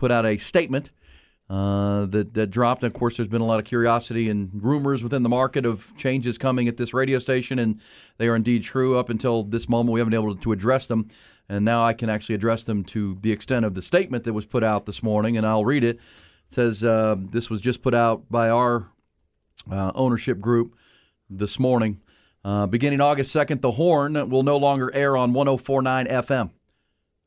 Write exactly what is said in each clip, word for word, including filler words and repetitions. put out a statement uh, that, that dropped. Of course, there's been a lot of curiosity and rumors within the market of changes coming at this radio station, and they are indeed true. Up until this moment, we haven't been able to address them, and now I can actually address them to the extent of the statement that was put out this morning, and I'll read it. It says uh, this was just put out by our uh, ownership group this morning. Uh, beginning August second, The Horn will no longer air on one oh four point nine F M.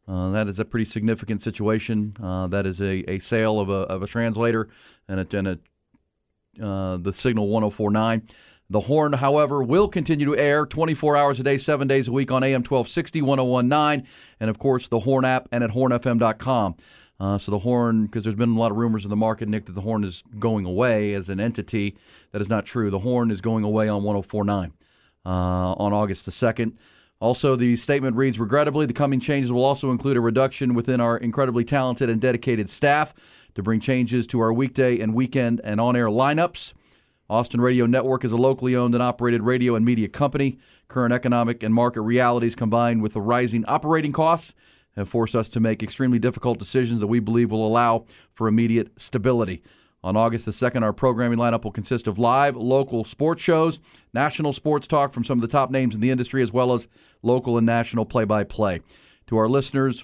Uh, that is a pretty significant situation. Uh, that is a, a sale of a of a translator and, a, and a, uh, the signal one oh four point nine. The Horn, however, will continue to air twenty-four hours a day, seven days a week on A M twelve sixty, one oh one point nine, and, of course, the Horn app and at horn f m dot com. Uh, so the Horn, because there's been a lot of rumors in the market, Nick, that the Horn is going away as an entity. That is not true. The Horn is going away on one oh four point nine uh, on August the second. Also, the statement reads, regrettably, the coming changes will also include a reduction within our incredibly talented and dedicated staff to bring changes to our weekday and weekend and on-air lineups. Austin Radio Network is a locally owned and operated radio and media company. Current economic and market realities combined with the rising operating costs have forced us to make extremely difficult decisions that we believe will allow for immediate stability. On August the second, our programming lineup will consist of live, local sports shows, national sports talk from some of the top names in the industry, as well as local and national play-by-play. To our listeners,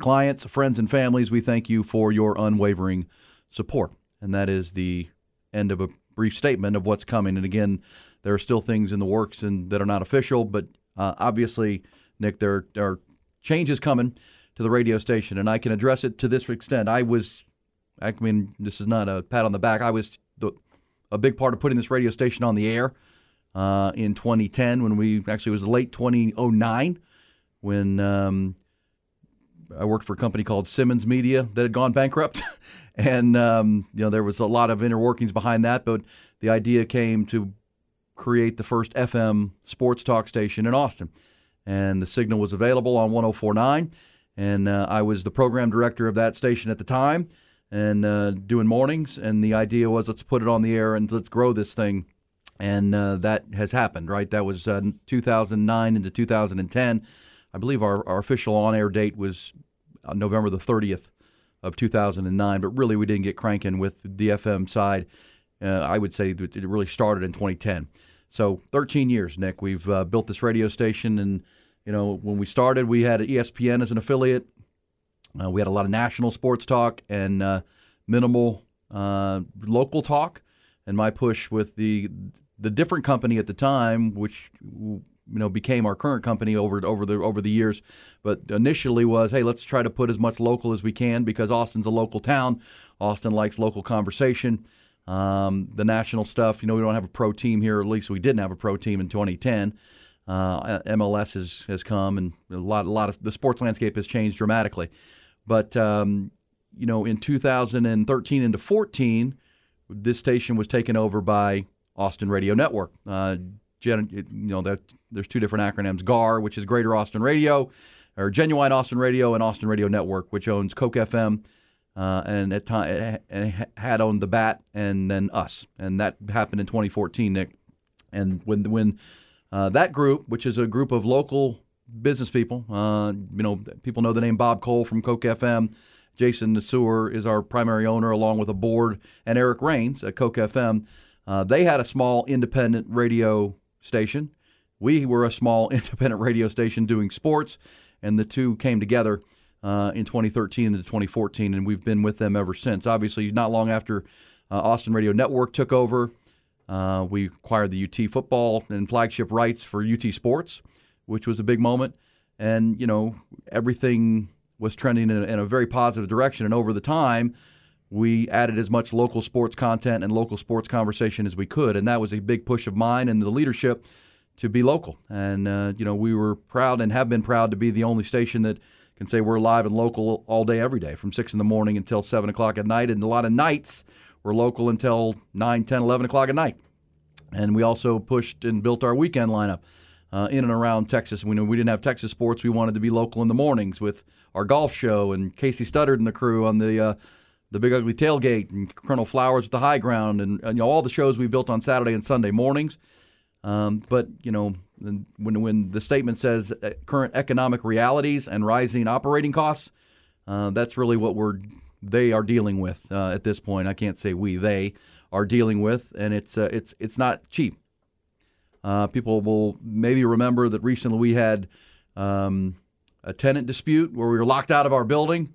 clients, friends, and families, we thank you for your unwavering support. And that is the end of a brief statement of what's coming. And again, there are still things in the works and that are not official, but uh, obviously, Nick, there are changes coming to the radio station, and I can address it to this extent. I was... I mean, this is not a pat on the back. I was the, a big part of putting this radio station on the air uh, in twenty ten when we actually it was late twenty oh nine when um, I worked for a company called Simmons Media that had gone bankrupt. and, um, you know, there was a lot of inner workings behind that. But the idea came to create the first F M sports talk station in Austin. And the signal was available on one oh four point nine. And uh, I was the program director of that station at the time. and uh, doing mornings, and the idea was let's put it on the air and let's grow this thing, and uh, that has happened, right? That was uh, two thousand nine into two thousand ten. I believe our, our official on-air date was November the thirtieth of two thousand nine, but really we didn't get cranking with the F M side. Uh, I would say that it really started in twenty ten. So thirteen years, Nick, we've uh, built this radio station, and you know when we started, we had E S P N as an affiliate. Uh, we had a lot of national sports talk and uh, minimal uh, local talk. And my push with the the different company at the time, which you know became our current company over over the over the years, but initially was, hey, let's try to put as much local as we can because Austin's a local town. Austin likes local conversation. Um, the national stuff, you know, we don't have a pro team here. At least we didn't have a pro team in twenty ten. Uh, M L S has, has come, and a lot a lot of the sports landscape has changed dramatically. But, um, you know, in two thousand thirteen into fourteen, this station was taken over by Austin Radio Network. Uh, gen, you know, that, there's two different acronyms, G A R, which is Greater Austin Radio, or Genuine Austin Radio, and Austin Radio Network, which owns KOKE F M, uh, and at time, and had owned The Bat, and then us. And that happened in twenty fourteen, Nick. And when when uh, that group, which is a group of local business people. Uh, you know, people know the name Bob Cole from KOKE F M. Jason Nassour is our primary owner, along with a board, and Eric Rains at KOKE F M. Uh, they had a small independent radio station. We were a small independent radio station doing sports, and the two came together uh, in twenty thirteen into twenty fourteen, and we've been with them ever since. Obviously, not long after uh, Austin Radio Network took over, uh, we acquired the U T football and flagship rights for U T Sports, which was a big moment, and, you know, everything was trending in a, in a very positive direction, and over the time, we added as much local sports content and local sports conversation as we could, and that was a big push of mine and the leadership to be local, and, uh, you know, we were proud and have been proud to be the only station that can say we're live and local all day, every day, from six in the morning until seven o'clock at night. And a lot of nights, we're local until nine, ten, eleven o'clock at night. And we also pushed and built our weekend lineup uh, in and around Texas. We knew we didn't have Texas sports. We wanted to be local in the mornings with our golf show and Casey Studdard and the crew on the uh, the Big Ugly Tailgate and Colonel Flowers at the High Ground and, and you know all the shows we built on Saturday and Sunday mornings. Um, but, you know, when when the statement says current economic realities and rising operating costs, uh, that's really what we're they are dealing with uh, at this point. I can't say we, they are dealing with, and it's uh, it's it's not cheap. Uh, people will maybe remember that recently we had um, a tenant dispute where we were locked out of our building.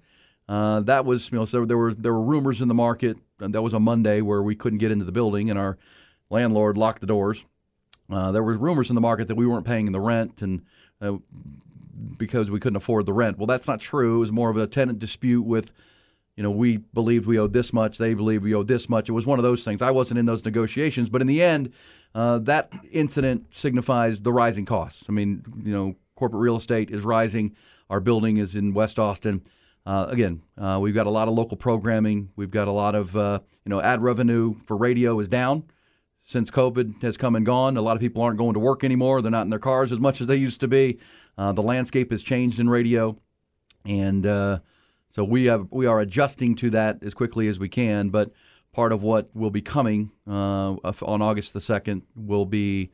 Uh, that was, you know, so there were there were rumors in the market, and that was a Monday where we couldn't get into the building, and our landlord locked the doors. Uh, there were rumors in the market that we weren't paying the rent and uh, because we couldn't afford the rent. Well, that's not true. It was more of a tenant dispute with, you know, we believed we owed this much. They believed we owed this much. It was one of those things. I wasn't in those negotiations. But in the end, uh, that incident signifies the rising costs. I mean, you know, corporate real estate is rising. Our building is in West Austin. Uh, again, uh, we've got a lot of local programming. We've got a lot of, uh, you know, ad revenue for radio is down. Since COVID has come and gone, a lot of people aren't going to work anymore. They're not in their cars as much as they used to be. Uh, the landscape has changed in radio. And uh, so we have we are adjusting to that as quickly as we can. But part of what will be coming uh, on August the second will be,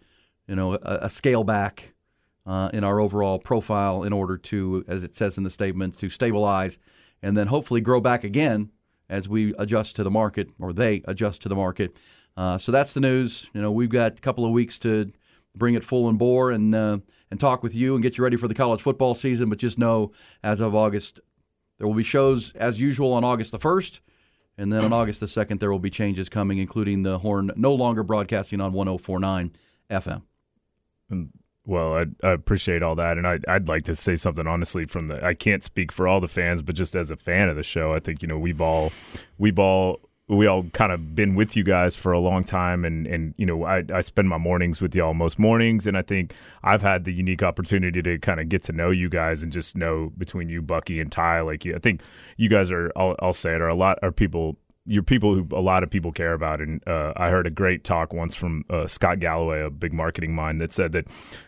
you know, a, a scale back uh, in our overall profile in order to, as it says in the statement, to stabilize and then hopefully grow back again as we adjust to the market or they adjust to the market. Uh, so that's the news. You know, we've got a couple of weeks to bring it full and bore and uh, and talk with you and get you ready for the college football season. But just know, as of August, there will be shows as usual on August the first, and then on August the second there will be changes coming, including the Horn no longer broadcasting on one oh four point nine F M. And, well, I, I appreciate all that, and I, I'd like to say something honestly from the. I can't speak for all the fans, but just as a fan of the show, I think you know we've all we've all. We all kind of been with you guys for a long time, and, and you know, I, I spend my mornings with y'all most mornings, and I think I've had the unique opportunity to kind of get to know you guys and just know between you, Bucky, and Ty, like, I think you guys are, I'll, I'll say it, are a lot, are people, you're people who a lot of people care about, and uh, I heard a great talk once from uh, Scott Galloway, a big marketing mind, that said that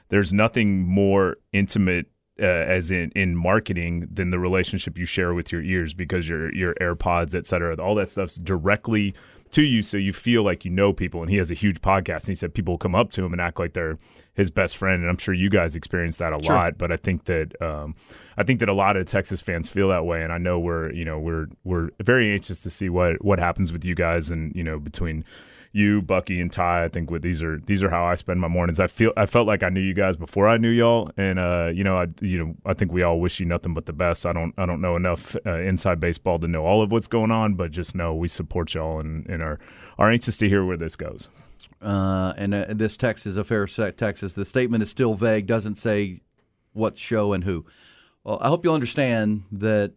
there's nothing more intimate Uh, as in, in marketing than the relationship you share with your ears, because your your AirPods, et cetera, all that stuff's directly to you, so you feel like you know people. And he has a huge podcast, and he said people come up to him and act like they're his best friend. And I'm sure you guys experience that a sure. lot, but I think that um, I think that a lot of Texas fans feel that way. And I know we're you know we're we're very anxious to see what what happens with you guys, and you know between. You, Bucky, and Ty, I think with these are these are how I spend my mornings. I feel I felt like I knew you guys before I knew y'all, and uh, you know, I you know I think we all wish you nothing but the best. I don't I don't know enough uh, inside baseball to know all of what's going on, but just know we support y'all and, and are are anxious to hear where this goes. Uh, and uh, this text is a fair sec- Texas. The statement is still vague, doesn't say what show and who. Well, I hope you'll understand that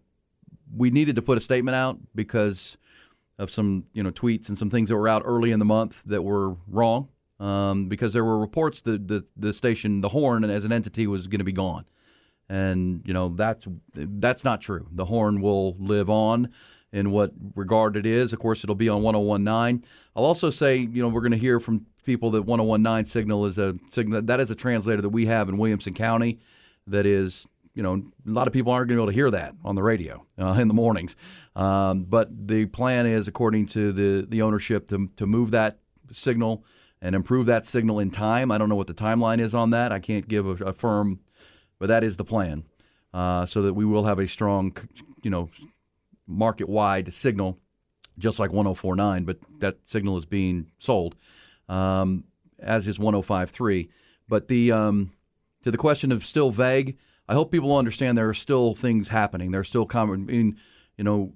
we needed to put a statement out because. Of some, you know, tweets and some things that were out early in the month that were wrong um, because there were reports that the, the station, The Horn, as an entity was going to be gone. And, you know, that's that's not true. The Horn will live on in what regard it is. Of course, it'll be on one oh one point nine. I'll also say, you know, we're going to hear from people that one oh one point nine signal is a signal. That is a translator that we have in Williamson County that is, you know, a lot of people aren't going to be able to hear that on the radio uh, in the mornings. Um, but the plan is, according to the, the ownership, to to move that signal and improve that signal in time. I don't know what the timeline is on that. I can't give a, a firm, but that is the plan, uh, so that we will have a strong, you know, market-wide signal, just like one oh four point nine, but that signal is being sold, um, as is one oh five point three. But the um, to the question of still vague, I hope people understand there are still things happening. There are still common. I mean, You know,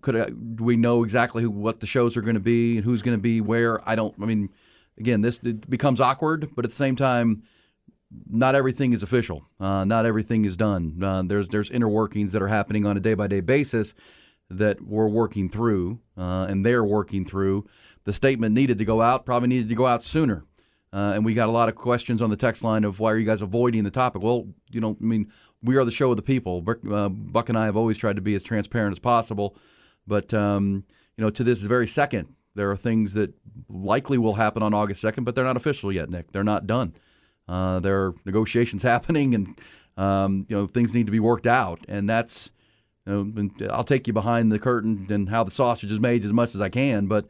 could I, do we know exactly who, what the shows are going to be and who's going to be where? I don't. I mean, again, this it becomes awkward, but at the same time, not everything is official. Uh, not everything is done. Uh, there's there's inner workings that are happening on a day by day basis that we're working through, uh, and they're working through. The statement needed to go out, probably needed to go out sooner. Uh, and we got a lot of questions on the text line of why are you guys avoiding the topic? Well, you know, I mean, we are the show of the people. Uh, Buck and I have always tried to be as transparent as possible. But, um, you know, to this very second, there are things that likely will happen on August second, but they're not official yet, Nick. They're not done. Uh, there are negotiations happening, and, um, you know, things need to be worked out. And that's, you know, I'll take you behind the curtain and how the sausage is made as much as I can, but,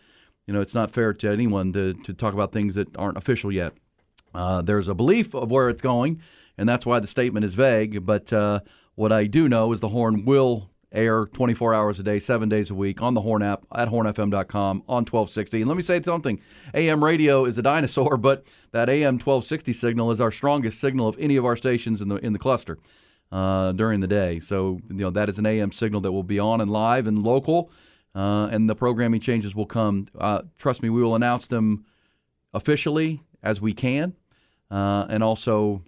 you know, it's not fair to anyone to, to talk about things that aren't official yet. Uh, there's a belief of where it's going, and that's why the statement is vague. But uh, what I do know is the Horn will air twenty-four hours a day, seven days a week on the Horn app, at horn f m dot com, on twelve sixty. And let me say something. A M radio is a dinosaur, but that A M twelve sixty signal is our strongest signal of any of our stations in the in the cluster uh, during the day. So, you know, that is an A M signal that will be on and live and local, uh, and the programming changes will come. Uh, trust me, we will announce them officially as we can, uh, and also,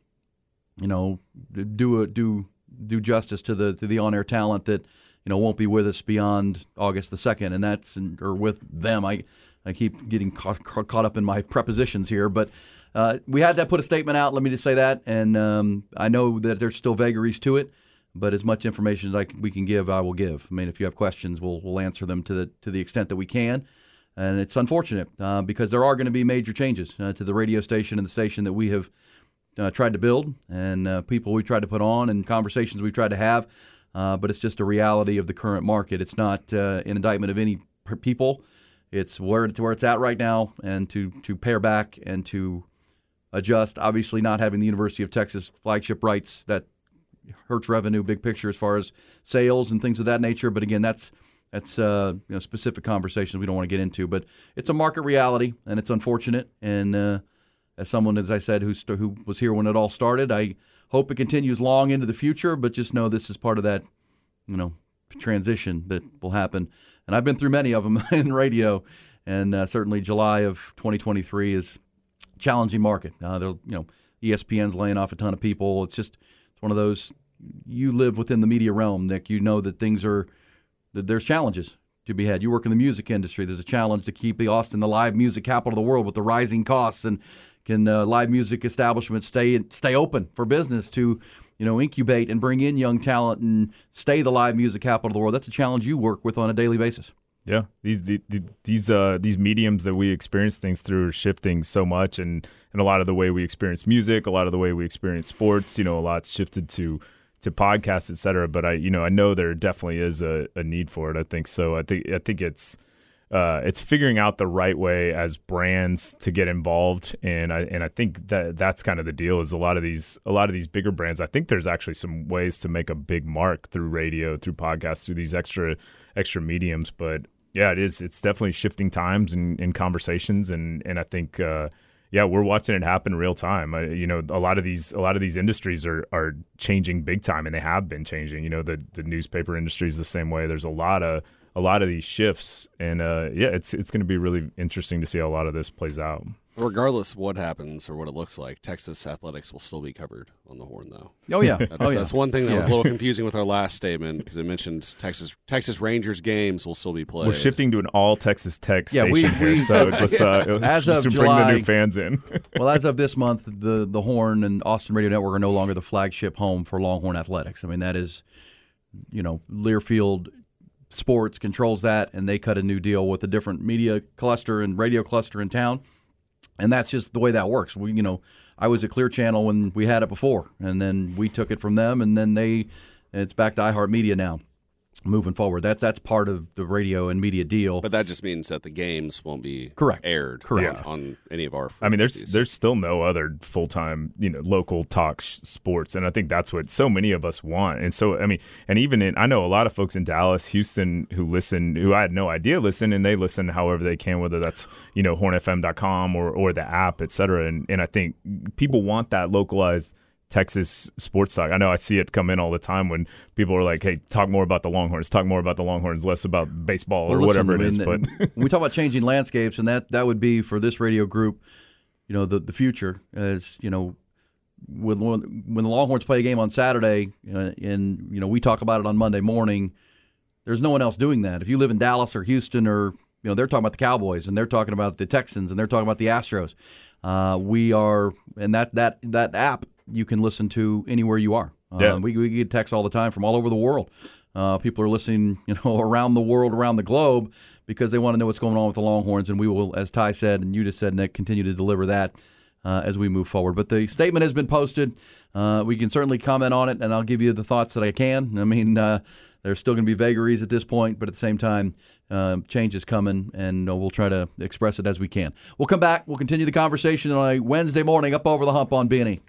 you know, do a, do do justice to the to the on-air talent that, you know, won't be with us beyond August the second, and that's in, or with them. I I keep getting caught, caught up in my prepositions here, but uh, we had to put a statement out. Let me just say that, and um, I know that there's still vagaries to it, but as much information as I can, we can give, I will give. I mean, if you have questions, we'll we'll answer them to the to the extent that we can. And it's unfortunate uh, because there are going to be major changes uh, to the radio station and the station that we have uh, tried to build, and uh, people we tried to put on, and conversations we've tried to have. Uh, but it's just a reality of the current market. It's not uh, an indictment of any people. It's where to where it's at right now, and to to pare back and to adjust. Obviously, not having the University of Texas flagship rights, that hurts revenue, big picture as far as sales and things of that nature. But again, that's. That's uh, you know, specific conversations we don't want to get into, but it's a market reality, and it's unfortunate. And uh, as someone, as I said, who st- who was here when it all started, I hope it continues long into the future. But just know this is part of that, you know, transition that will happen. And I've been through many of them in radio, and uh, certainly July of twenty twenty-three is a challenging market. Uh, you know, E S P N's laying off a ton of people. It's just it's one of those. You live within the media realm, Nick. You know that things are. There's challenges to be had. You work in the music industry. There's a challenge to keep the Austin the live music capital of the world with the rising costs. And can uh, live music establishments stay stay open for business to, you know, incubate and bring in young talent and stay the live music capital of the world? That's a challenge you work with on a daily basis. Yeah, these the, the, these uh, these mediums that we experience things through are shifting so much, and and a lot of the way we experience music, a lot of the way we experience sports, you know, a lot's shifted to. to podcasts, et cetera. But I, you know, I know there definitely is a, a need for it. I think so. I think, I think it's, uh, it's figuring out the right way as brands to get involved. And I, and I think that that's kind of the deal is a lot of these, a lot of these bigger brands. I think there's actually some ways to make a big mark through radio, through podcasts, through these extra, extra mediums. But yeah, it is, it's definitely shifting times and, and conversations. And, and I think, uh, yeah, we're watching it happen real time. Uh, you know, a lot of these, a lot of these industries are, are changing big time, and they have been changing. You know, the the newspaper industry is the same way. There's a lot of a lot of these shifts, and uh, yeah, it's it's going to be really interesting to see how a lot of this plays out. Regardless of what happens or what it looks like, Texas athletics will still be covered on the Horn, though. Oh yeah, that's, oh, yeah. that's one thing that yeah. was a little confusing with our last statement because it mentioned Texas Texas Rangers games will still be played. We're shifting to an all Texas Tech yeah, station we, here, we, so let's, uh, yeah. let's, let's bring July, the new fans in. Well, as of this month, the the Horn and Austin Radio Network are no longer the flagship home for Longhorn athletics. I mean, that is, you know, Learfield Sports controls that, and they cut a new deal with a different media cluster and radio cluster in town. And that's just the way that works. We, you know, I was at Clear Channel when we had it before, and then we took it from them, and then they, it's back to iHeartMedia now, moving forward. That that's part of the radio and media deal. But that just means that the games won't be correct aired correct. On, on any of our. I mean, there's there's still no other full time, you know, local talk sh- sports, and I think that's what so many of us want. And so, I mean, and even in, I know a lot of folks in Dallas, Houston, who listen, who I had no idea listen, and they listen however they can, whether that's, you know, horn f m dot com or or the app, et cetera. And and I think people want that localized Texas sports talk. I know I see it come in all the time when people are like, hey, talk more about the Longhorns, talk more about the Longhorns, less about baseball well, or listen, whatever it is. But we talk about changing landscapes, and that, that would be for this radio group, you know, the, the future as, you know, when, when the Longhorns play a game on Saturday uh, and, you know, we talk about it on Monday morning, there's no one else doing that. If you live in Dallas or Houston or, you know, they're talking about the Cowboys and they're talking about the Texans and they're talking about the Astros. Uh, we are, and that, that, that app, you can listen to anywhere you are. Yeah. Um, we, we get texts all the time from all over the world. Uh, people are listening, you know, around the world, around the globe, because they want to know what's going on with the Longhorns. And we will, as Ty said, and you just said, Nick, continue to deliver that uh, as we move forward. But the statement has been posted. Uh, we can certainly comment on it, and I'll give you the thoughts that I can. I mean, uh, there's still going to be vagaries at this point, but at the same time, uh, change is coming, and uh, we'll try to express it as we can. We'll come back. We'll continue the conversation on a Wednesday morning up over the hump on B and E.